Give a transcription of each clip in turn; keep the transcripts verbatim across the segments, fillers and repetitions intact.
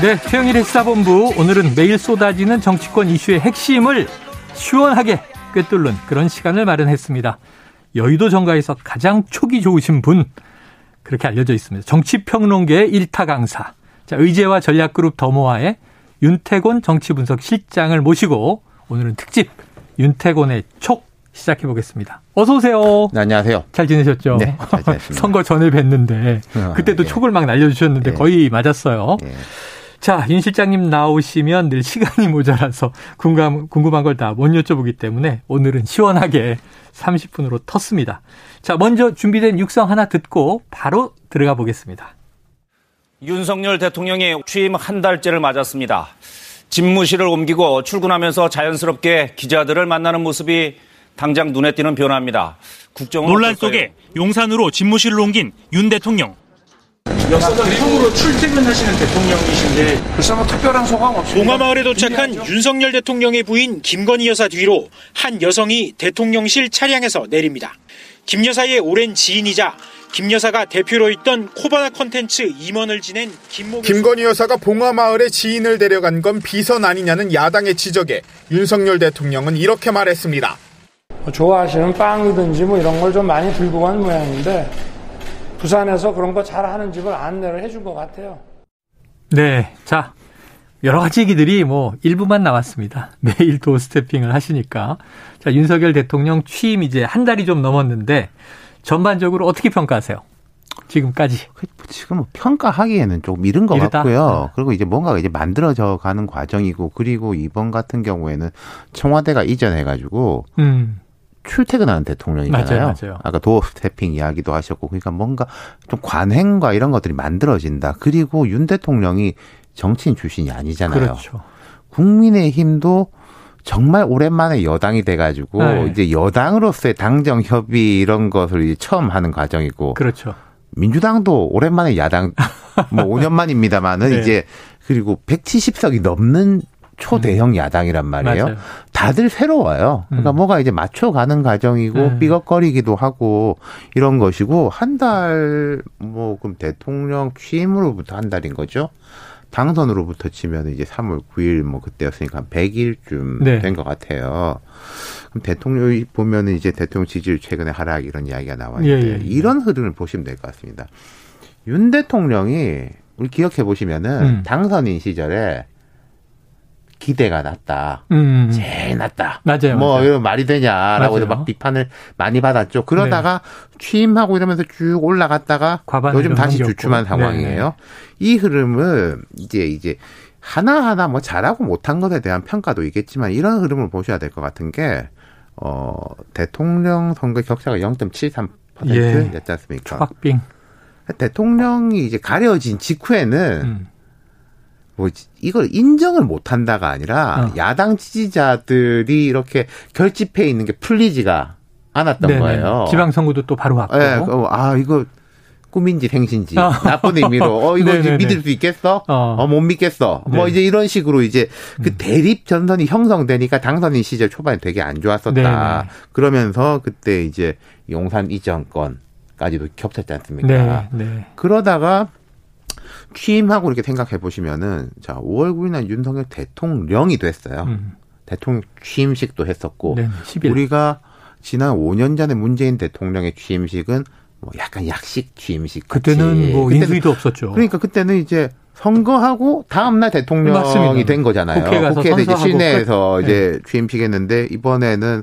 네, 최영일의 시사본부, 오늘은 매일 쏟아지는 정치권 이슈의 핵심을 시원하게 꿰뚫는 그런 시간을 마련했습니다. 여의도 정가에서 가장 촉이 좋으신 분, 그렇게 알려져 있습니다. 정치평론계의 일타 강사, 자, 의제와 전략그룹 더모아의 윤태곤 정치분석실장을 모시고 오늘은 특집 윤태곤의 촉 시작해 보겠습니다. 어서 오세요. 네, 안녕하세요. 잘 지내셨죠? 네, 잘 지냈습니다. 선거 전에 뵀는데 그때도 아, 예. 촉을 막 날려주셨는데 예. 거의 맞았어요. 예. 자, 윤 실장님 나오시면 늘 시간이 모자라서 궁금, 궁금한 걸 다 못 여쭤보기 때문에 오늘은 시원하게 삼십 분으로 텄습니다. 자, 먼저 준비된 육성 하나 듣고 바로 들어가 보겠습니다. 윤석열 대통령의 취임 한 달째를 맞았습니다. 집무실을 옮기고 출근하면서 자연스럽게 기자들을 만나는 모습이 당장 눈에 띄는 변화입니다. 국정은 논란 어떨까요? 속에 용산으로 집무실을 옮긴 윤 대통령. 역사상 처음으로 출퇴근하시는 대통령이신데 불쌍한 특별한 소감 없이 봉화마을에 도착한 준비하죠? 윤석열 대통령의 부인 김건희 여사 뒤로 한 여성이 대통령실 차량에서 내립니다. 김 여사의 오랜 지인이자 김 여사가 대표로 있던 코바나 컨텐츠 임원을 지낸 김모 김건희 여사가 봉화마을에 지인을 데려간 건 비선 아니냐는 야당의 지적에 윤석열 대통령은 이렇게 말했습니다. 좋아하시는 빵이든지 뭐 이런 걸 좀 많이 들고 간 모양인데 부산에서 그런 거 잘하는 집을 안내를 해준 것 같아요. 네, 자, 여러 가지 얘기들이 뭐 일부만 나왔습니다. 매일 도스태핑을 하시니까. 자, 윤석열 대통령 취임 이제 한 달이 좀 넘었는데 전반적으로 어떻게 평가하세요? 지금까지. 지금 평가하기에는 조금 이른 것 이르다. 같고요. 네. 그리고 이제 뭔가가 이제 만들어져 가는 과정이고, 그리고 이번 같은 경우에는 청와대가 이전해가지고. 음. 출퇴근하는 대통령이잖아요. 맞아요, 맞아요. 아까 도어 스태핑 이야기도 하셨고, 그러니까 뭔가 좀 관행과 이런 것들이 만들어진다. 그리고 윤 대통령이 정치인 출신이 아니잖아요. 그렇죠. 국민의힘도 정말 오랜만에 여당이 돼가지고 네. 이제 여당으로서의 당정 협의 이런 것을 이제 처음 하는 과정이고, 그렇죠. 민주당도 오랜만에 야당 뭐 오 년 만입니다만은 네. 이제 그리고 백칠십 석이 넘는. 초대형 음. 야당이란 말이에요. 맞아요. 다들 새로워요. 그러니까 음. 뭐가 이제 맞춰가는 과정이고 음. 삐걱거리기도 하고 이런 것이고 한 달 뭐 그럼 대통령 취임으로부터 한 달인 거죠. 당선으로부터 치면 이제 삼월 구일 뭐 그때였으니까 한 백 일쯤 네. 된 것 같아요. 그럼 대통령 보면은 이제 대통령 지지율 최근에 하락 이런 이야기가 나왔는데 예, 예. 이런 흐름을 보시면 될 것 같습니다. 윤 대통령이 우리 기억해 보시면은 음. 당선인 시절에 기대가 낮다. 음. 제일 낮다. 맞아요. 뭐, 이런 말이 되냐라고 막 비판을 많이 받았죠. 그러다가 네. 취임하고 이러면서 쭉 올라갔다가 요즘 다시 주춤한 상황이에요. 네. 이 흐름은 이제, 이제 하나하나 뭐 잘하고 못한 것에 대한 평가도 있겠지만 이런 흐름을 보셔야 될 것 같은 게, 어, 대통령 선거 격차가 영 점 칠삼 퍼센트 됐지 않습니까? 초박빙. 대통령이 이제 가려진 직후에는 음. 뭐 이걸 인정을 못한다가 아니라 어. 야당 지지자들이 이렇게 결집해 있는 게 풀리지가 않았던 네네. 거예요. 지방선거도 또 바로 왔고. 네. 아 이거 꿈인지 생신지 어. 나쁜 의미로 어 이거 믿을 수 있겠어? 어. 어, 못 믿겠어. 네. 뭐 이제 이런 식으로 이제 그 대립 전선이 형성되니까 당선인 시절 초반에 되게 안 좋았었다. 네네. 그러면서 그때 이제 용산 이전권까지도 겹쳤지 않습니까? 네네. 그러다가 취임하고 이렇게 생각해 보시면은, 자, 오월 구일 날 윤석열 대통령이 됐어요. 음. 대통령 취임식도 했었고, 네, 십일. 우리가 지난 오 년 전에 문재인 대통령의 취임식은 뭐 약간 약식 취임식. 같이. 그때는 뭐 그때는, 인수위도 없었죠. 그러니까 그때는 이제 선거하고 다음날 대통령이 맞습니다. 된 거잖아요. 국회 가서 국회에서 이제 실내에서 이제 네. 취임식했는데, 이번에는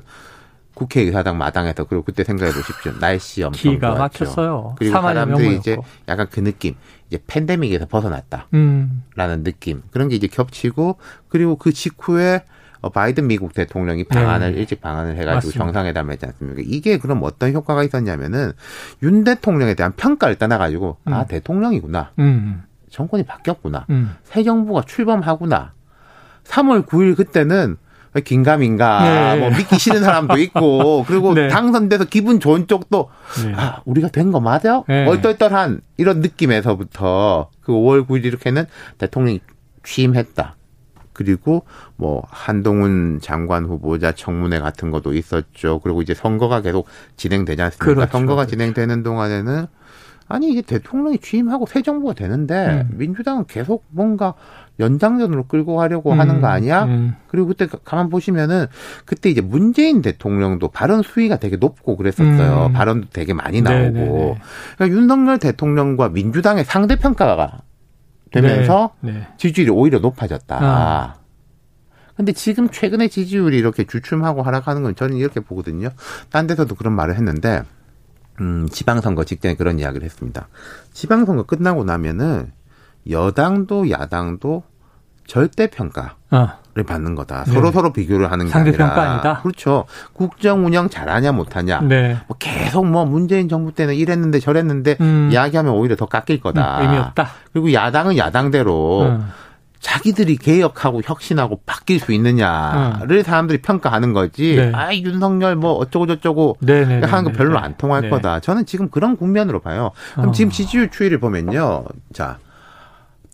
국회의사당 마당에서, 그리고 그때 생각해 보십시오. 날씨 엄청 기가 막혔어요. 그리고 사람들이 이제 약간 그 느낌. 이제 팬데믹에서 벗어났다라는 음. 느낌. 그런 게 이제 겹치고, 그리고 그 직후에 바이든 미국 대통령이 방안을 네. 일찍 방안을 해가지고 맞습니다. 정상회담을 했지 않습니까? 이게 그럼 어떤 효과가 있었냐면은 윤 대통령에 대한 평가를 떠나가지고 음. 아 대통령이구나, 음. 정권이 바뀌었구나, 음. 새 정부가 출범하구나. 삼월 구일 그때는 긴가민가 네. 뭐 믿기 싫은 사람도 있고 그리고 네. 당선돼서 기분 좋은 쪽도 네. 아 우리가 된 거 맞아? 네. 얼떨떨한 이런 느낌에서부터 그 오월 구일 이렇게는 대통령이 취임했다. 그리고 뭐 한동훈 장관 후보자 청문회 같은 것도 있었죠. 그리고 이제 선거가 계속 진행되지 않습니까? 그렇죠. 선거가 진행되는 동안에는 아니 이게 대통령이 취임하고 새 정부가 되는데 음. 민주당은 계속 뭔가 연장전으로 끌고 가려고 음, 하는 거 아니야? 음. 그리고 그때 가만 보시면은 그때 이제 문재인 대통령도 발언 수위가 되게 높고 그랬었어요. 음. 발언도 되게 많이 나오고. 네네네. 그러니까 윤석열 대통령과 민주당의 상대 평가가 되면서 네, 네. 지지율이 오히려 높아졌다. 아. 근데 지금 최근에 지지율이 이렇게 주춤하고 하락하는 건 저는 이렇게 보거든요. 딴 데서도 그런 말을 했는데 음, 지방선거 직전에 그런 이야기를 했습니다. 지방선거 끝나고 나면은 여당도 야당도 절대평가를 아. 받는 거다. 서로서로 네. 서로 비교를 하는 게 상대평가 아니라. 아니다. 그렇죠. 국정운영 잘하냐 못하냐. 네. 뭐 계속 뭐 문재인 정부 때는 이랬는데 저랬는데 음. 이야기하면 오히려 더 깎일 거다. 음, 의미 없다. 그리고 야당은 야당대로 음. 자기들이 개혁하고 혁신하고 바뀔 수 있느냐를 음. 사람들이 평가하는 거지. 네. 아 윤석열 뭐 어쩌고 저쩌고 네네네네. 하는 거 별로 안 통할 네. 거다. 저는 지금 그런 국면으로 봐요. 그럼 어. 지금 지지율 추이를 보면요. 자.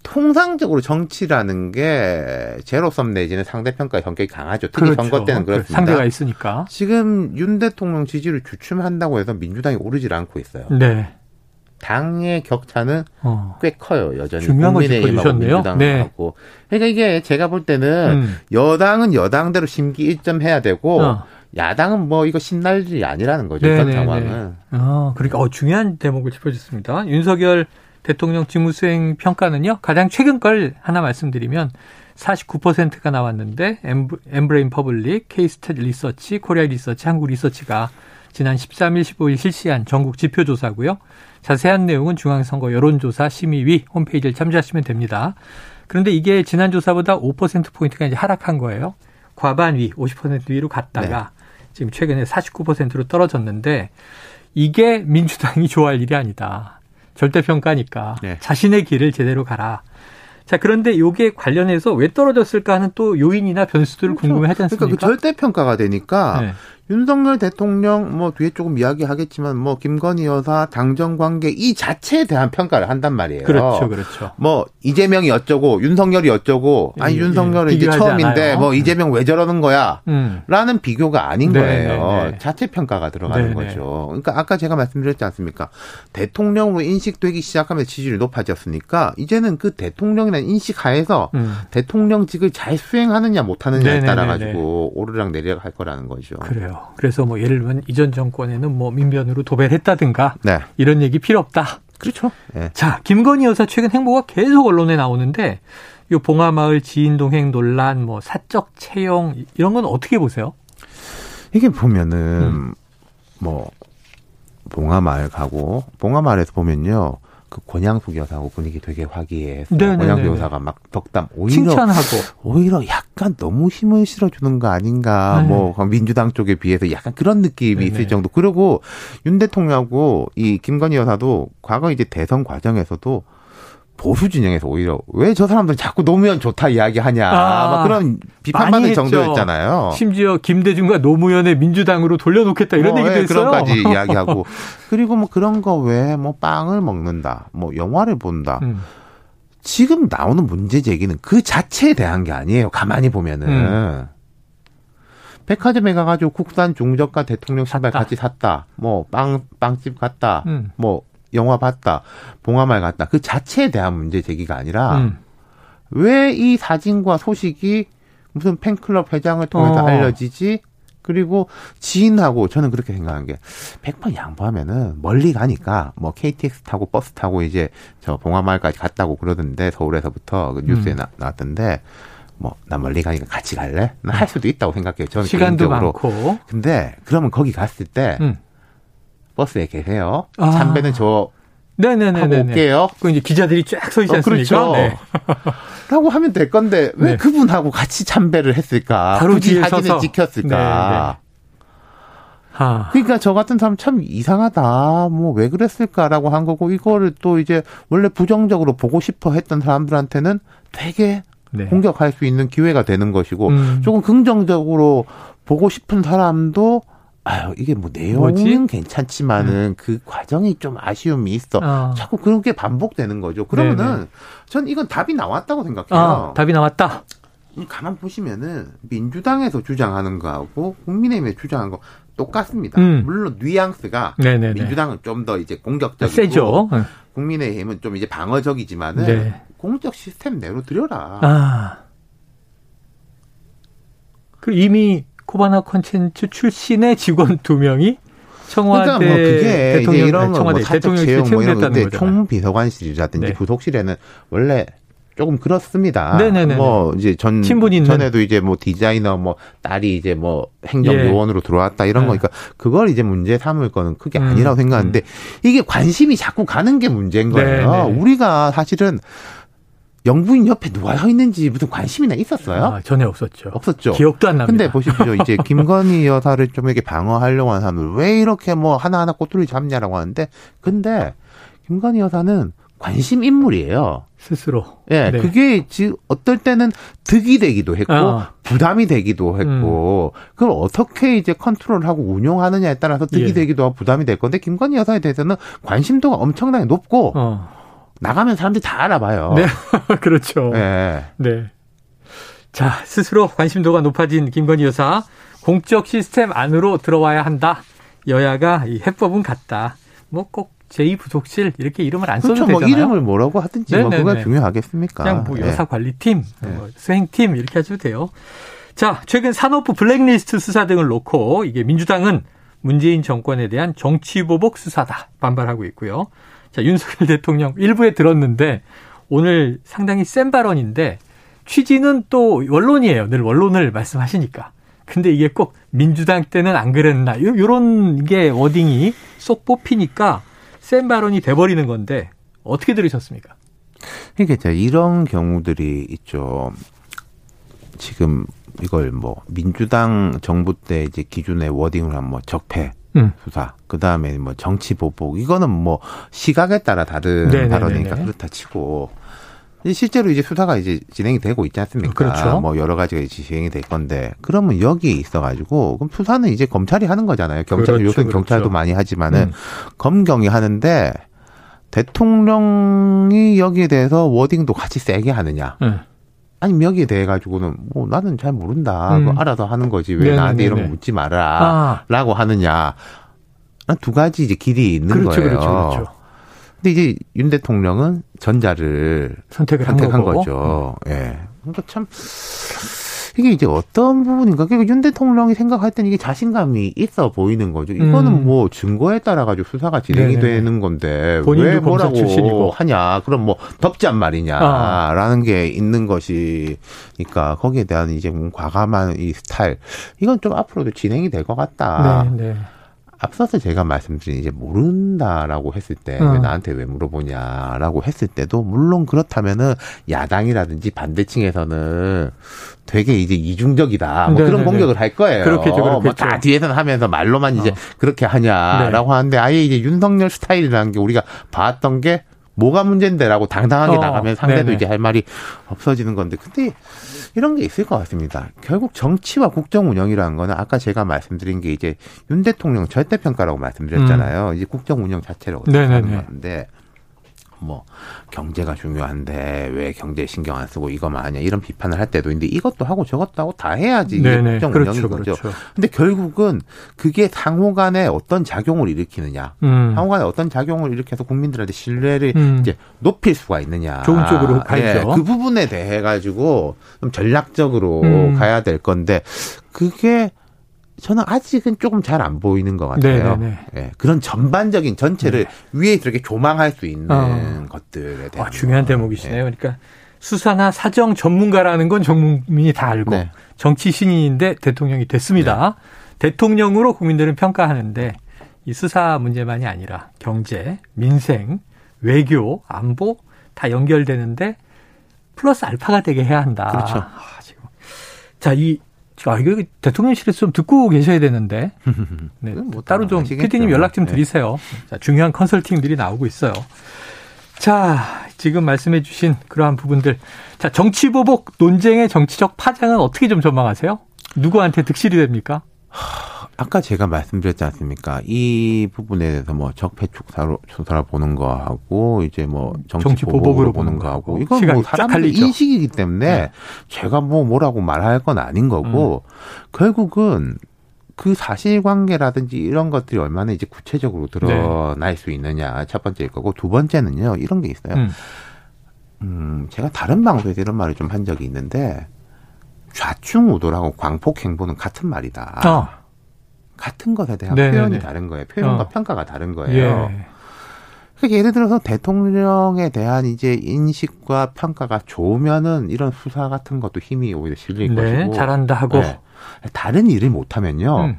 통상적으로 정치라는 게 제로섬 내지는 상대평가 성격이 강하죠. 특히 그렇죠. 선거 때는 그렇습니다. 상대가 있으니까. 지금 윤 대통령 지지를 주춤한다고 해서 민주당이 오르질 않고 있어요. 네. 당의 격차는 어. 꽤 커요. 여전히 국민의힘하고 민주당하고. 네. 그러니까 이게 제가 볼 때는 음. 여당은 여당대로 심기일점해야 되고 어. 야당은 뭐 이거 신날 일이 아니라는 거죠. 네네네. 어떤 상황은. 어, 그러니까 어, 중요한 대목을 짚어줬습니다. 윤석열 대통령 직무수행 평가는요. 가장 최근 걸 하나 말씀드리면 사십구 퍼센트가 나왔는데 엠브레인 퍼블릭, 케이스탯 리서치, 코리아 리서치, 한국 리서치가 지난 십삼일, 십오일 실시한 전국 지표조사고요. 자세한 내용은 중앙선거 여론조사 심의위 홈페이지를 참조하시면 됩니다. 그런데 이게 지난 조사보다 오 퍼센트포인트가 이제 하락한 거예요. 과반위, 오십 퍼센트 위로 갔다가 네. 지금 최근에 사십구 퍼센트로 떨어졌는데 이게 민주당이 좋아할 일이 아니다. 절대평가니까 네. 자신의 길을 제대로 가라. 자, 그런데 이게 관련해서 왜 떨어졌을까 하는 또 요인이나 변수들을 그렇죠. 궁금해하지 않습니까? 그러니까 그 절대평가가 되니까 네. 윤석열 대통령 뭐 뒤에 조금 이야기하겠지만 뭐 김건희 여사 당정관계 이 자체에 대한 평가를 한단 말이에요. 그렇죠. 그렇죠. 뭐 이재명이 어쩌고 윤석열이 어쩌고 아니 예, 윤석열은 예, 이제 처음인데 않아요. 뭐 이재명 왜 저러는 거야 음. 라는 비교가 아닌 네, 거예요. 네, 네. 자체 평가가 들어가는 네, 거죠. 그러니까 아까 제가 말씀드렸지 않습니까? 대통령으로 인식되기 시작하면서 지지율이 높아졌으니까 이제는 그 대통령이라는 인식 하에서 음. 대통령직을 잘 수행하느냐 못하느냐에 네, 따라 가지고 네, 네. 오르락 내리락 할 거라는 거죠. 그래요. 그래서 뭐 예를 들면 이전 정권에는 뭐 민변으로 도배를 했다든가 네. 이런 얘기 필요 없다. 그렇죠. 네. 자, 김건희 여사 최근 행보가 계속 언론에 나오는데 이 봉하마을 지인동행 논란, 뭐 사적 채용 이런 건 어떻게 보세요? 이게 보면은 음. 뭐 봉하마을 가고 봉하마을에서 보면요. 그 권양숙 여사하고 분위기 되게 화기애애했어요. 권양숙 여사가 막 덕담 오히려 칭찬하고 오히려 약간 너무 힘을 실어주는 거 아닌가. 네. 뭐 민주당 쪽에 비해서 약간 그런 느낌이 네네. 있을 정도. 그리고 윤 대통령하고 이 김건희 여사도 과거 이제 대선 과정에서도 보수 진영에서 오히려 왜 저 사람들 자꾸 노무현 좋다 이야기하냐 아, 막 그런 비판받을 정도였잖아요. 심지어 김대중과 노무현의 민주당으로 돌려놓겠다 이런 어, 얘기도 예, 했어요. 그런까지 이야기하고 그리고 뭐 그런 거 외에 뭐 빵을 먹는다, 뭐 영화를 본다. 음. 지금 나오는 문제 제기는 그 자체에 대한 게 아니에요. 가만히 보면은 음. 백화점에 가가지고 국산 중저가 대통령 신발 샀다. 같이 샀다. 뭐 빵 빵집 갔다. 음. 뭐 영화 봤다, 봉화마을 갔다. 그 자체에 대한 문제 제기가 아니라 음. 왜 이 사진과 소식이 무슨 팬클럽 회장을 통해서 어. 알려지지? 그리고 지인하고 저는 그렇게 생각한 게 백 번 양보하면은 멀리 가니까 뭐 케이티엑스 타고 버스 타고 이제 저 봉화마을까지 갔다고 그러던데 서울에서부터 그 뉴스에 음. 나, 나왔던데 뭐 나 멀리 가니까 같이 갈래? 나 할 수도 있다고 생각해요. 저는 시간도 개인적으로. 많고. 근데 그러면 거기 갔을 때. 음. 버스에 계세요. 아. 참배는 저 네네네. 하고 올게요. 그 이제 기자들이 쫙 서 있지 않습니까? 어, 그렇죠. 네. 라고 하면 될 건데 왜 네. 그분하고 같이 참배를 했을까? 바로 굳이 사진을 서서. 찍혔을까? 네, 네. 하. 그러니까 저 같은 사람 참 이상하다. 뭐 왜 그랬을까라고 한 거고 이거를 또 이제 원래 부정적으로 보고 싶어 했던 사람들한테는 되게 네. 공격할 수 있는 기회가 되는 것이고 음. 조금 긍정적으로 보고 싶은 사람도 아유, 이게 뭐 내용은 뭐지? 괜찮지만은 음. 그 과정이 좀 아쉬움이 있어. 어. 자꾸 그런 게 반복되는 거죠. 그러면은 네네. 전 이건 답이 나왔다고 생각해요. 어, 답이 나왔다. 가만 보시면은 민주당에서 주장하는 거하고 국민의힘에 주장하는 거 똑같습니다. 음. 물론 뉘앙스가 네네네. 민주당은 좀 더 이제 공격적이고 세죠. 국민의힘은 좀 이제 방어적이지만은 네. 공적 시스템 내로 들여라. 아. 그 이미 코바나 컨텐츠 출신의 직원 두 명이 청와대 그러니까 뭐 그게 대통령, 이런 청와대 뭐 대통령실에 채용됐다는 거죠. 총비서관실이라든지 네. 부속실에는 원래 조금 그렇습니다. 네네네. 뭐 이제 전 전에도 이제 뭐 디자이너 뭐 딸이 이제 뭐 행정요원으로 예. 들어왔다 이런 네. 거니까 그걸 이제 문제 삼을 거는 그게 음. 아니라고 생각하는데 이게 관심이 자꾸 가는 게 문제인 거예요. 네네. 우리가 사실은. 영부인 옆에 누가 서 있는지 무슨 관심이나 있었어요? 아, 전혀 없었죠. 없었죠. 기억도 안 납니다. 근데 보십시오. 이제 김건희 여사를 좀 이렇게 방어하려고 하는 사람들 왜 이렇게 뭐 하나하나 꼬투리 잡냐라고 하는데 근데 김건희 여사는 관심 인물이에요. 스스로. 예, 네. 그게 지금 어떨 때는 득이 되기도 했고 어. 부담이 되기도 했고 음. 그걸 어떻게 이제 컨트롤하고 운용하느냐에 따라서 득이 예. 되기도 하고 부담이 될 건데 김건희 여사에 대해서는 관심도가 엄청나게 높고 어. 나가면 사람들이 다 알아봐요. 네, 그렇죠. 네. 네. 자, 스스로 관심도가 높아진 김건희 여사, 공적 시스템 안으로 들어와야 한다. 여야가 이 해법은 같다. 뭐 꼭 제이 부속실 이렇게 이름을 안 그렇죠, 써도 되잖아요. 그렇죠. 뭐 이름을 뭐라고 하든지 뭐 그건 중요하겠습니까. 그냥 뭐 여사관리팀, 네. 뭐 수행팀 이렇게 해도 돼요. 자, 최근 산업부 블랙리스트 수사 등을 놓고 이게 민주당은 문재인 정권에 대한 정치보복 수사다 반발하고 있고요. 자, 윤석열 대통령 일부에 들었는데 오늘 상당히 센 발언인데 취지는 또 원론이에요. 늘 원론을 말씀하시니까. 근데 이게 꼭 민주당 때는 안 그랬나. 이런 게 워딩이 쏙 뽑히니까 센 발언이 돼버리는 건데 어떻게 들으셨습니까? 그러니까 이런 경우들이 있죠. 지금 이걸 뭐 민주당 정부 때 이제 기준의 워딩을 한 뭐 적폐. 음. 수사. 그 다음에 뭐 정치 보복. 이거는 뭐 시각에 따라 다른 네네네네. 발언이니까 그렇다 치고. 실제로 이제 수사가 이제 진행이 되고 있지 않습니까? 그렇죠. 뭐 여러 가지가 이제 진행이 될 건데. 그러면 여기에 있어가지고. 그럼 수사는 이제 검찰이 하는 거잖아요. 경찰, 그렇죠, 요새 그렇죠. 경찰도 많이 하지만은. 음. 검경이 하는데 대통령이 여기에 대해서 워딩도 같이 세게 하느냐. 음. 아니 여기에 대해 가지고는 뭐 나는 잘 모른다. 음. 알아서 하는 거지. 왜 네네네네. 나한테 이런 거 묻지 마라. 아. 라고 하느냐. 두 가지 이제 길이 있는 그렇죠, 거예요. 그렇죠. 그렇죠. 근데 이제 윤 대통령은 전자를 선택을 선택한 한 거죠. 예. 음. 네. 그러니까 참 이게 이제 어떤 부분인가? 그러니까 윤 대통령이 생각할 때는 이게 자신감이 있어 보이는 거죠. 이거는 음. 뭐 증거에 따라 가지고 수사가 진행이 네네. 되는 건데 왜 뭐라고 출신이고. 하냐? 그럼 뭐 덮잔 말이냐라는 아. 게 있는 것이니까 거기에 대한 이제 뭐 과감한 이 스타일 이건 좀 앞으로도 진행이 될 것 같다. 네네. 앞서서 제가 말씀드린 이제 모른다라고 했을 때 왜 어. 나한테 왜 물어보냐라고 했을 때도 물론 그렇다면은 야당이라든지 반대층에서는 되게 이제 이중적이다 뭐 네네네. 그런 공격을 할 거예요. 그렇겠죠, 그렇겠죠. 뭐 다 뒤에서는 하면서 말로만 이제 어. 그렇게 하냐라고 네. 하는데 아예 이제 윤석열 스타일이라는 게 우리가 봤던 게 뭐가 문제인데라고 당당하게 어. 나가면 상대도 네네. 이제 할 말이 없어지는 건데 근데 이런 게 있을 것 같습니다. 결국 정치와 국정 운영이라는 거는 아까 제가 말씀드린 게 이제 윤 대통령 절대평가라고 말씀드렸잖아요. 음. 이제 국정 운영 자체라고 생각하는 건데 뭐 경제가 중요한데 왜 경제에 신경 안 쓰고 이거만 하냐 이런 비판을 할 때도 있는데 이것도 하고 저것도 하고 다 해야지 이게 국정 운영인 그렇죠, 거죠. 그렇죠. 근데 결국은 그게 상호 간에 어떤 작용을 일으키느냐. 음. 상호 간에 어떤 작용을 일으켜서 국민들한테 신뢰를 음. 이제 높일 수가 있느냐. 좋은 쪽으로 가죠. 네, 그 부분에 대해 가지고 좀 전략적으로 음. 가야 될 건데 그게 저는 아직은 조금 잘 안 보이는 것 같아요. 네, 그런 전반적인 전체를 네. 위에 이렇게 조망할 수 있는 어. 것들에 대한. 아, 중요한 대목이시네요. 네. 그러니까 수사나 사정 전문가라는 건 전문민이 다 알고 네. 정치 신인인데 대통령이 됐습니다. 네. 대통령으로 국민들은 평가하는데 이 수사 문제만이 아니라 경제, 민생, 외교, 안보 다 연결되는데 플러스 알파가 되게 해야 한다. 그렇죠. 아, 지금. 자, 이 아, 이거 대통령실에서 좀 듣고 계셔야 되는데 네, 뭐 따로 좀 피디님 연락 좀 드리세요. 네. 자, 중요한 컨설팅들이 나오고 있어요. 자, 지금 말씀해 주신 그러한 부분들. 자, 정치보복 논쟁의 정치적 파장은 어떻게 좀 전망하세요? 누구한테 득실이 됩니까? 하, 아까 제가 말씀드렸지 않습니까? 이 부분에 대해서 뭐 적폐축사로 조사를 보는 거하고 이제 뭐 정치보복으로 정치 보는 거하고 이건 뭐 사람들의 인식이기 때문에 네. 제가 뭐 뭐라고 말할 건 아닌 거고 음. 결국은 그 사실관계라든지 이런 것들이 얼마나 이제 구체적으로 드러날 네. 수 있느냐 첫 번째일 거고 두 번째는요 이런 게 있어요. 음, 음 제가 다른 방송에서 이런 말을 좀 한 적이 있는데. 좌충우돌하고 광폭행보는 같은 말이다. 어. 같은 것에 대한 네네네. 표현이 다른 거예요. 표현과 어. 평가가 다른 거예요. 예. 그러니까 예를 들어서 대통령에 대한 이제 인식과 평가가 좋으면은 이런 수사 같은 것도 힘이 오히려 실릴 네, 것이고. 잘한다 하고. 네. 다른 일을 못하면요. 음.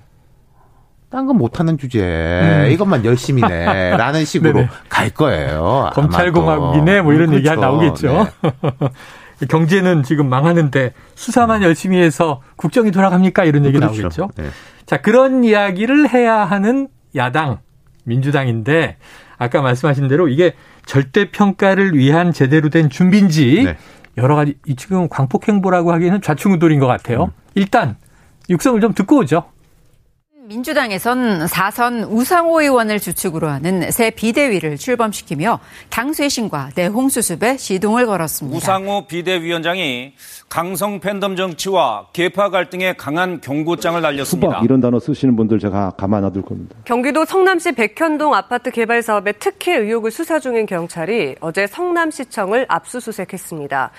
딴 건 못하는 주제에 음. 이것만 열심히네 라는 식으로 갈 거예요. 검찰공화국이네 뭐 이런 그렇죠. 얘기가 나오겠죠. 네. 경제는 지금 망하는데 수사만 네. 열심히 해서 국정이 돌아갑니까? 이런 얘기 그렇죠. 나오겠죠. 네. 자, 그런 이야기를 해야 하는 야당, 민주당인데 아까 말씀하신 대로 이게 절대평가를 위한 제대로 된 준비인지 네. 여러 가지 이 지금 광폭행보라고 하기에는 좌충우돌인 것 같아요. 음. 일단 육성을 좀 듣고 오죠. 민주당에선 사선 우상호 의원을 주축으로 하는 새 비대위를 출범시키며 당쇄신과 내홍수습에 시동을 걸었습니다. 우상호 비대위원장이 강성 팬덤 정치와 계파 갈등에 강한 경고장을 날렸습니다. 수박 이런 단어 쓰시는 분들 제가 가만 놔둘 겁니다. 경기도 성남시 백현동 아파트 개발 사업의 특혜 의혹을 수사 중인 경찰이 어제 성남시청을 압수수색했습니다.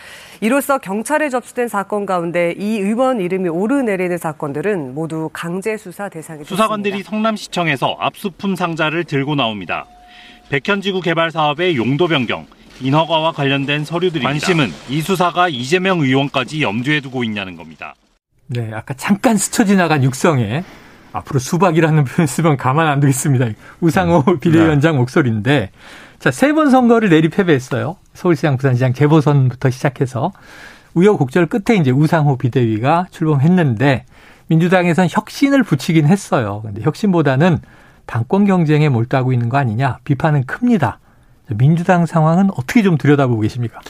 이로써 경찰에 접수된 사건 가운데 이 의원 이름이 오르내리는 사건들은 모두 강제 수사 대상 수사관들이 성남시청에서 압수품 상자를 들고 나옵니다. 백현지구 개발 사업의 용도 변경, 인허가와 관련된 서류들입니다. 관심은 이 수사가 이재명 의원까지 염두에 두고 있냐는 겁니다. 네, 아까 잠깐 스쳐 지나간 육성에 앞으로 수박이라는 표현 쓰면 가만 안 두겠습니다. 우상호 비대위원장 목소리인데 자, 세 번 선거를 내리 패배했어요. 서울시장, 부산시장 재보선부터 시작해서 우여곡절 끝에 이제 우상호 비대위가 출범했는데 민주당에선 혁신을 붙이긴 했어요. 근데 혁신보다는 당권 경쟁에 몰두하고 있는 거 아니냐 비판은 큽니다. 민주당 상황은 어떻게 좀 들여다보고 계십니까?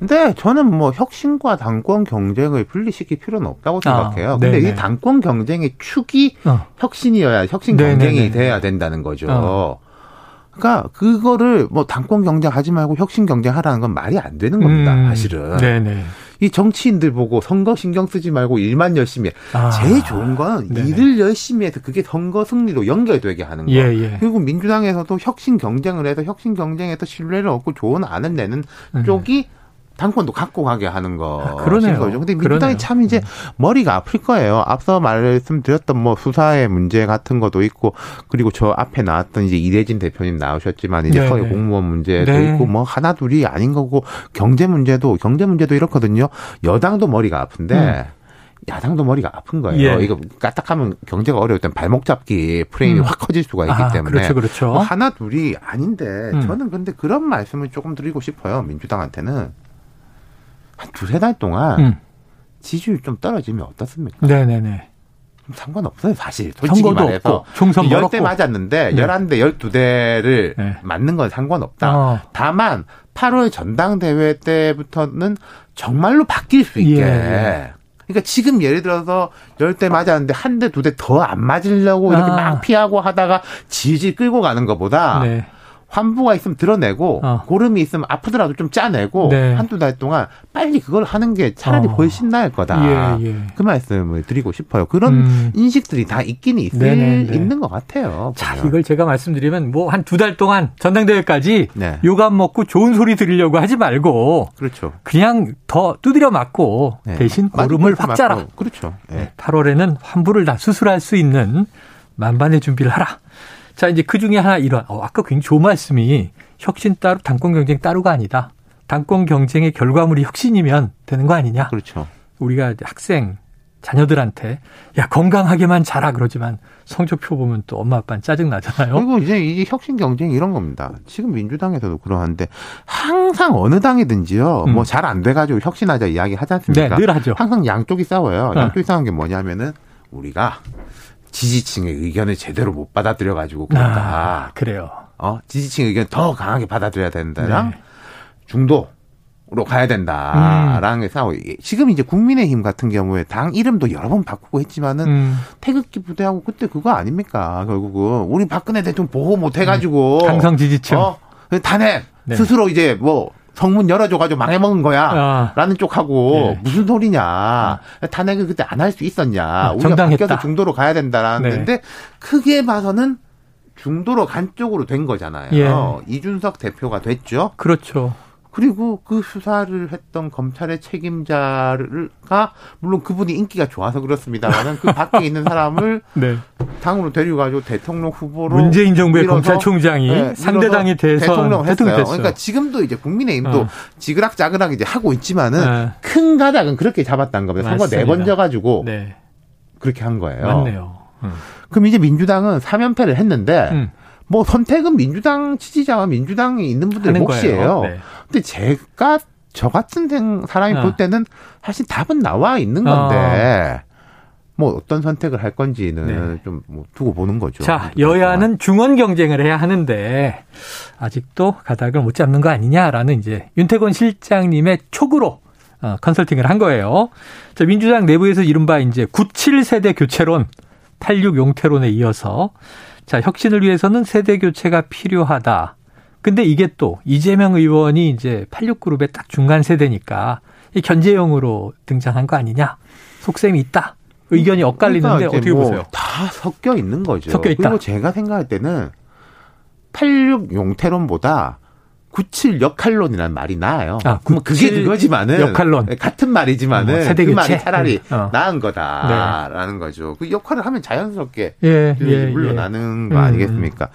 근데 저는 뭐 혁신과 당권 경쟁을 분리시킬 필요는 없다고 생각해요. 아, 근데 이 당권 경쟁의 축이 어. 혁신이어야 혁신 경쟁이 네네. 돼야 된다는 거죠. 어. 그러니까 그거를 뭐 당권 경쟁하지 말고 혁신 경쟁하라는 건 말이 안 되는 겁니다. 음, 사실은. 네네. 이 정치인들 보고 선거 신경 쓰지 말고 일만 열심히 해. 아, 제일 좋은 건 네네. 일을 열심히 해서 그게 선거 승리로 연결되게 하는 거. 예, 예. 그리고 민주당에서도 혁신 경쟁을 해서 혁신 경쟁에서 신뢰를 얻고 좋은 안을 내는 음. 쪽이 당권도 갖고 가게 하는 거. 아, 그러네요. 그런데 민주당이 참 이제 머리가 아플 거예요. 앞서 말씀드렸던 뭐 수사의 문제 같은 것도 있고, 그리고 저 앞에 나왔던 이제 이대진 대표님 나오셨지만 이제 서해 공무원 문제도 네. 있고 뭐 하나 둘이 아닌 거고 경제 문제도 경제 문제도 이렇거든요. 여당도 머리가 아픈데. 음. 야당도 머리가 아픈 거예요. 예. 이거 까딱하면 경제가 어려울 땐 발목 잡기 프레임이 음. 확 커질 수가 있기 아, 때문에. 그렇죠, 그렇죠. 뭐 하나 둘이 아닌데 음. 저는 근데 그런 말씀을 조금 드리고 싶어요. 민주당한테는. 한 두세 달 동안 음. 지지율 좀 떨어지면 어떻습니까? 네네네. 상관없어요, 사실. 솔직히 선거도 말해서. 없고, 총선 멀었고. 열 대 맞았는데 네. 열한 대, 열두 대를 네. 맞는 건 상관없다. 어. 다만 팔월 전당대회 때부터는 정말로 바뀔 수 있게. 예, 예. 그러니까 지금 예를 들어서 열 대 맞았는데 한 대, 두 대 더 안 맞으려고 아. 이렇게 막 피하고 하다가 질질 끌고 가는 것보다 네. 환부가 있으면 드러내고 어. 고름이 있으면 아프더라도 좀 짜내고 네. 한두 달 동안 빨리 그걸 하는 게 차라리 어. 훨씬 나을 거다. 예, 예. 그 말씀을 드리고 싶어요. 그런 음. 인식들이 다 있긴 있을, 있는 것 같아요. 자, 보면. 이걸 제가 말씀드리면 뭐 한 두 달 동안 전당대회까지 네. 요감 먹고 좋은 소리 들으려고 하지 말고 그렇죠. 그냥 더 두드려 맞고 네. 대신 고름을 확 짜라. 그렇죠. 네. 팔월에는 환부를 다 수술할 수 있는 만반의 준비를 하라. 자, 이제 그 중에 하나 이런, 어, 아까 굉장히 좋은 말씀이 혁신 따로, 당권 경쟁 따로가 아니다. 당권 경쟁의 결과물이 혁신이면 되는 거 아니냐. 그렇죠. 우리가 학생, 자녀들한테 야 건강하게만 자라 그러지만 성적표 보면 또 엄마 아빠는 짜증나잖아요. 그리고 이제 이게 혁신 경쟁 이런 겁니다. 지금 민주당에서도 그러한데 항상 어느 당이든지요. 음. 뭐 잘 안 돼가지고 혁신하자 이야기 하지 않습니까? 네, 늘 하죠. 항상 양쪽이 싸워요. 양쪽이 어. 싸운 게 뭐냐면은 우리가 지지층의 의견을 제대로 못 받아들여가지고 그런다. 아, 그래요. 어 지지층 의견 더 강하게 받아들여야 된다랑 네. 중도. 로 가야 된다라는 음. 게 싸워. 지금 이제 국민의힘 같은 경우에 당 이름도 여러 번 바꾸고 했지만은 음. 태극기 부대하고 그때 그거 아닙니까? 결국은 우리 박근혜 대통령 보호 못 해가지고 강성 지지층 어? 탄핵 네. 스스로 이제 뭐 성문 열어줘가지고 망해먹은 거야라는 아. 쪽하고 네. 무슨 소리냐? 아. 탄핵을 그때 안 할 수 있었냐? 아, 우리가 정당했다. 바뀌어서 중도로 가야 된다라는 건데 네. 크게 봐서는 중도로 간 쪽으로 된 거잖아요. 예. 이준석 대표가 됐죠. 그렇죠. 그리고 그 수사를 했던 검찰의 책임자가 물론 그분이 인기가 좋아서 그렇습니다만은 그 밖에 있는 사람을 네. 당으로 데리고 가지고 대통령 후보로 문재인 정부의 검찰총장이 네, 상대당이 돼서 대통령 했어요. 그러니까 지금도 이제 국민의힘도 어. 지그락자그락 이제 하고 있지만은 어. 큰 가닥은 그렇게 잡았다는 겁니다. 선거 네 번 져가지고 네. 그렇게 한 거예요. 맞네요. 음. 그럼 이제 민주당은 삼 연패를 했는데. 음. 뭐 선택은 민주당 지지자와 민주당이 있는 분들 몫이에요. 네. 근데 제가 저 같은 사람이 어. 볼 때는 사실 답은 나와 있는 건데 어. 뭐 어떤 선택을 할 건지는 네. 좀 뭐 두고 보는 거죠. 자, 여야는 중원 경쟁을 해야 하는데 아직도 가닥을 못 잡는 거 아니냐라는 이제 윤태곤 실장님의 촉으로 어, 컨설팅을 한 거예요. 자, 민주당 내부에서 이른바 이제 구십칠 세대 교체론, 팔십육 용태론에 이어서. 자, 혁신을 위해서는 세대 교체가 필요하다. 근데 이게 또 이재명 의원이 이제 팔십육 그룹의 딱 중간 세대니까 이 견제용으로 등장한 거 아니냐. 속셈이 있다. 의견이 엇갈리는데 그러니까 어떻게 뭐 보세요? 다 섞여 있는 거죠. 섞여 있다. 그리고 제가 생각할 때는 팔십육 용태론보다 구십칠 역할론이라는 말이 나아요. 아, 그럼 그게 그거지만은 역할론. 같은 말이지만은 어, 세대 그 말이 차라리 어. 나은 거다라는 네. 거죠. 그 역할을 하면 자연스럽게 예, 예, 물러나는 예. 거 아니겠습니까? 음.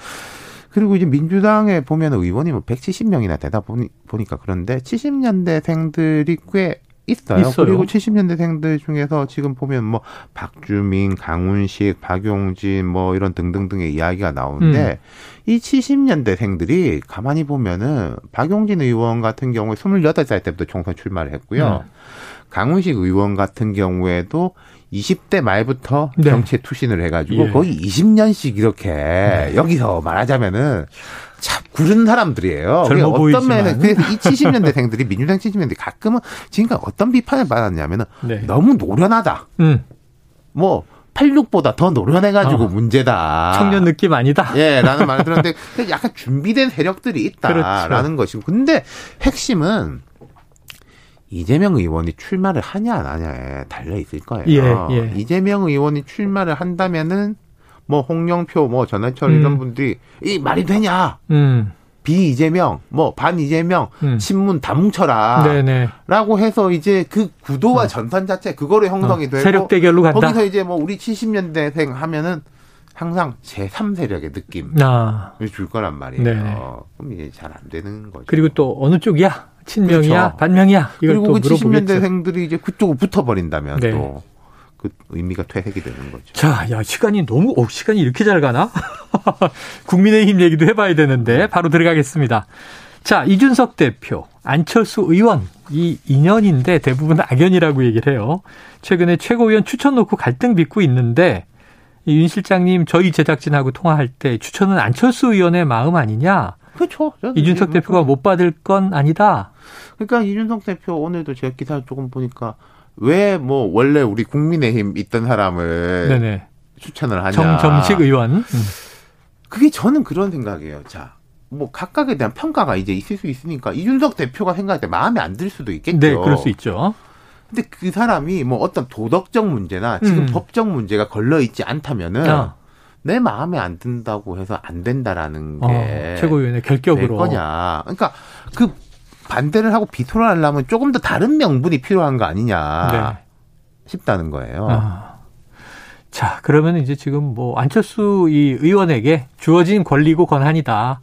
그리고 이제 민주당에 보면 의원이 뭐 백칠십 명이나 되다 보니, 보니까 그런데 칠십 년대생들이 꽤 있어요. 있어요. 그리고 칠십 년대생들 중에서 지금 보면 뭐 박주민, 강훈식, 박용진 뭐 이런 등등등의 이야기가 나오는데 음. 이 칠십 년대생들이 가만히 보면은 박용진 의원 같은 경우에 스물여덟 살 때부터 총선 출마를 했고요. 음. 강훈식 의원 같은 경우에도 이십 대 말부터 네. 정치에 투신을 해가지고 예. 거의 이십 년씩 이렇게 네. 여기서 말하자면은 참 구른 사람들이에요. 젊어 보이지만. 면은 그래서 이 칠십 년대생들이 민주당 칠십 년대 가끔은 지금까지 어떤 비판을 받았냐면은 네. 너무 노련하다. 음. 뭐 팔십육보다 더 노련해가지고 어. 문제다. 청년 느낌 아니다. 예, 라는 말을 들었는데 약간 준비된 세력들이 있다라는 그렇죠. 것이고. 근데 핵심은 이재명 의원이 출마를 하냐 안 하냐에 달려 있을 거예요. 예, 예. 이재명 의원이 출마를 한다면은 뭐 홍영표, 뭐 전해철 음. 이런 분들이 이 말이 되냐? 음. 비 이재명, 뭐 반 이재명, 음. 친문 다 뭉쳐라. 네네. 라고 해서 이제 그 구도와 어. 전선 자체 그거로 형성이 어. 되고 세력 대결로 간다. 거기서 이제 뭐 우리 칠십 년대생 하면은 항상 제삼 세력의 느낌을 아. 줄 거란 말이에요. 네네. 그럼 이제 잘 안 되는 거죠. 그리고 또 어느 쪽이야? 친명이야, 그렇죠. 반명이야. 이걸 그리고 또 그 칠십 년대생들이 이제 그쪽으로 붙어버린다면 네. 또. 그 의미가 퇴색이 되는 거죠. 자, 야, 시간이 너무, 오, 시간이 이렇게 잘 가나? 국민의힘 얘기도 해봐야 되는데, 바로 들어가겠습니다. 자, 이준석 대표, 안철수 의원, 이 인연인데 대부분 악연이라고 얘기를 해요. 최근에 최고위원 추천 놓고 갈등 빚고 있는데, 윤 실장님, 저희 제작진하고 통화할 때 추천은 안철수 의원의 마음 아니냐? 그렇죠. 이준석 대표가 못 받을 건 아니다. 그러니까 이준석 대표, 오늘도 제가 기사를 조금 보니까, 왜 뭐 원래 우리 국민의힘 있던 사람을 네네. 추천을 하냐. 정정식 의원. 음. 그게 저는 그런 생각이에요. 자, 뭐 각각에 대한 평가가 이제 있을 수 있으니까 이준석 대표가 생각할 때 마음에 안 들 수도 있겠죠. 네, 그럴 수 있죠. 근데 그 사람이 뭐 어떤 도덕적 문제나 지금 음. 법적 문제가 걸려 있지 않다면은 어. 내 마음에 안 든다고 해서 안 된다라는 게 어, 최고위원의 결격으로 될 거냐. 그러니까 그 반대를 하고 비토를 하려면 조금 더 다른 명분이 필요한 거 아니냐 네. 싶다는 거예요. 아. 자, 그러면 이제 지금 뭐 안철수 이 의원에게 주어진 권리고 권한이다.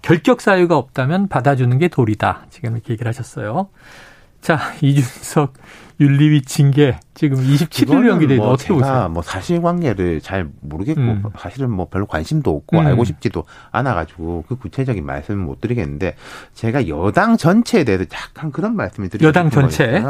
결격 사유가 없다면 받아주는 게 도리다. 지금 이렇게 얘기를 하셨어요. 자, 이준석 윤리위 징계 지금 이십칠 일로 연기돼요. 뭐 어떻게 보세요? 뭐 사실관계를 잘 모르겠고 음. 사실은 뭐 별로 관심도 없고 음. 알고 싶지도 않아가지고 그 구체적인 말씀은 못 드리겠는데 제가 여당 전체에 대해서 약간 그런 말씀을 드리고 여당 전체.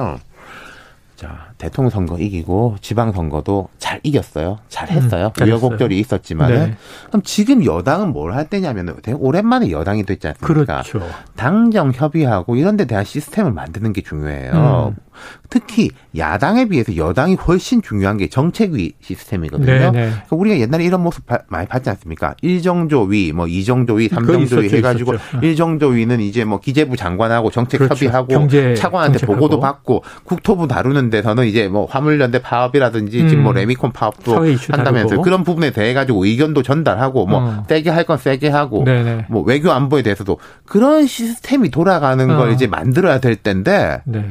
자, 대통령 선거 이기고 지방 선거도 잘 이겼어요. 잘 했어요. 음, 우여곡절이 있었지만 네. 그럼 지금 여당은 뭘 할 때냐면 오랜만에 여당이 됐지 않습니까? 그렇죠. 당정 협의하고 이런 데 대한 시스템을 만드는 게 중요해요. 음. 특히 야당에 비해서 여당이 훨씬 중요한 게 정책위 시스템이거든요. 그러니까 우리가 옛날에 이런 모습 바, 많이 봤지 않습니까? 일정조위, 뭐 이정조위, 삼정조위 해가지고 있었죠. 일정조위는 이제 뭐 기재부 장관하고 정책 그렇죠. 협의하고 경제, 차관한테 경제하고. 보고도 받고 국토부 다루는 데서는 이제 뭐 화물연대 파업이라든지 음. 지금 뭐 레미콘 파업도 한다면서 그런 부분에 대해 가지고 의견도 전달하고 뭐 어. 세게 할 건 세게 하고 네네. 뭐 외교 안보에 대해서도 그런 시스템이 돌아가는 어. 걸 이제 만들어야 될 텐데. 네.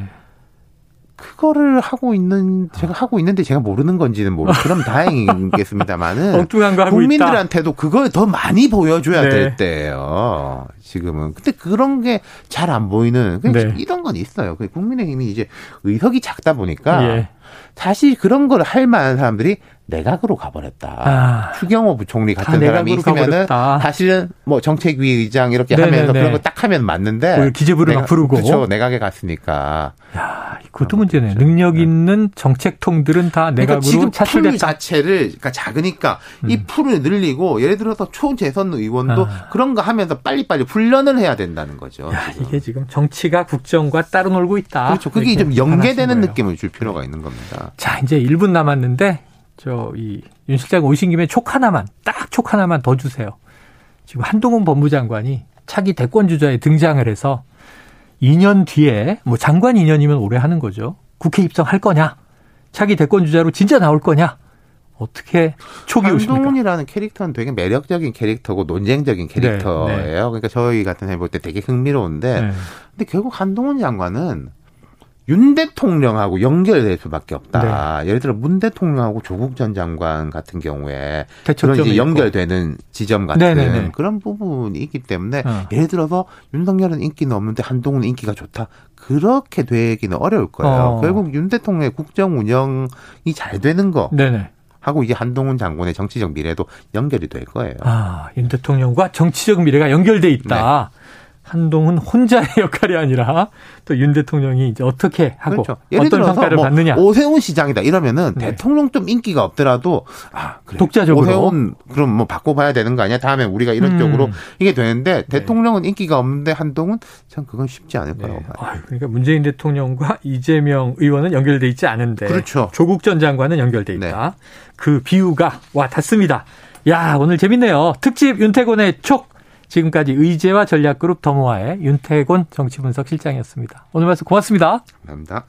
그거를 하고 있는 제가 하고 있는데 제가 모르는 건지는 모르. 그럼 다행이겠습니다만은 엉뚱한 거 하고 국민들한테도 있다. 그걸 더 많이 보여줘야 네. 될 때예요. 지금은. 근데 그런 게 잘 안 보이는 네. 이런 건 있어요. 국민의힘이 이제 의석이 작다 보니까 예. 사실 그런 걸 할 만한 사람들이 내각으로 가버렸다. 아, 추경호 부총리 같은 사람이 있으면은 가버렸다. 사실은 뭐 정책위 의장 이렇게 네네네. 하면서 그런 거 딱 하면 맞는데 기재부를 막 부르고 그렇죠. 내각에 갔으니까. 야, 그것도 문제네. 그렇죠. 능력 있는 정책통들은 다 내각으로 그러니까 차출됐다. 풀 자체를 그러니까 작으니까 음. 이 풀을 늘리고 예를 들어서 초재선 의원도 아. 그런 거 하면서 빨리빨리 훈련을 해야 된다는 거죠. 야, 지금. 이게 지금 정치가 국정과 따로 놀고 있다. 그렇죠. 그게 좀 연계되는 느낌을 줄 필요가 있는 겁니다. 자, 이제 일 분 남았는데. 저, 이, 윤 실장 오신 김에 촉 하나만, 딱 촉 하나만 더 주세요. 지금 한동훈 법무장관이 차기 대권주자에 등장을 해서 이 년 뒤에, 뭐 장관 이 년이면 오래 하는 거죠. 국회 입성할 거냐? 차기 대권주자로 진짜 나올 거냐? 어떻게 촉이 오십니까? 한동훈이라는 캐릭터는 되게 매력적인 캐릭터고 논쟁적인 캐릭터예요. 네, 네. 그러니까 저희 같은 해 볼 때 되게 흥미로운데, 네. 근데 결국 한동훈 장관은 윤 대통령하고 연결될 수밖에 없다. 네. 예를 들어 문 대통령하고 조국 전 장관 같은 경우에 그런 이제 연결되는 있고. 지점 같은 네네네. 그런 부분이 있기 때문에 어. 예를 들어서 윤석열은 인기는 없는데 한동훈은 인기가 좋다. 그렇게 되기는 어려울 거예요. 어. 결국 윤 대통령의 국정 운영이 잘 되는 거 네네. 하고 이제 한동훈 장관의 정치적 미래도 연결이 될 거예요. 아, 윤 대통령과 정치적 미래가 연결돼 있다. 네. 한동훈 혼자의 역할이 아니라 또 윤 대통령이 이제 어떻게 하고 그렇죠. 예를 어떤 평가를 뭐 받느냐. 오세훈 시장이다 이러면은 네. 대통령 좀 인기가 없더라도 아 그래. 독자적으로 오세훈 그럼 뭐 바꿔봐야 되는 거 아니야? 다음에 우리가 이런 음. 쪽으로 이게 되는데 대통령은 네. 인기가 없는데 한동훈 참 그건 쉽지 않을 거라고 네. 봐요. 그러니까 문재인 대통령과 이재명 의원은 연결돼 있지 않은데 그렇죠. 조국 전 장관은 연결돼 있다. 네. 그 비유가 와 닿습니다. 야 오늘 재밌네요. 특집 윤태곤의 촉. 지금까지 의제와 전략그룹 더모아의 윤태곤 정치분석실장이었습니다. 오늘 말씀 고맙습니다. 감사합니다.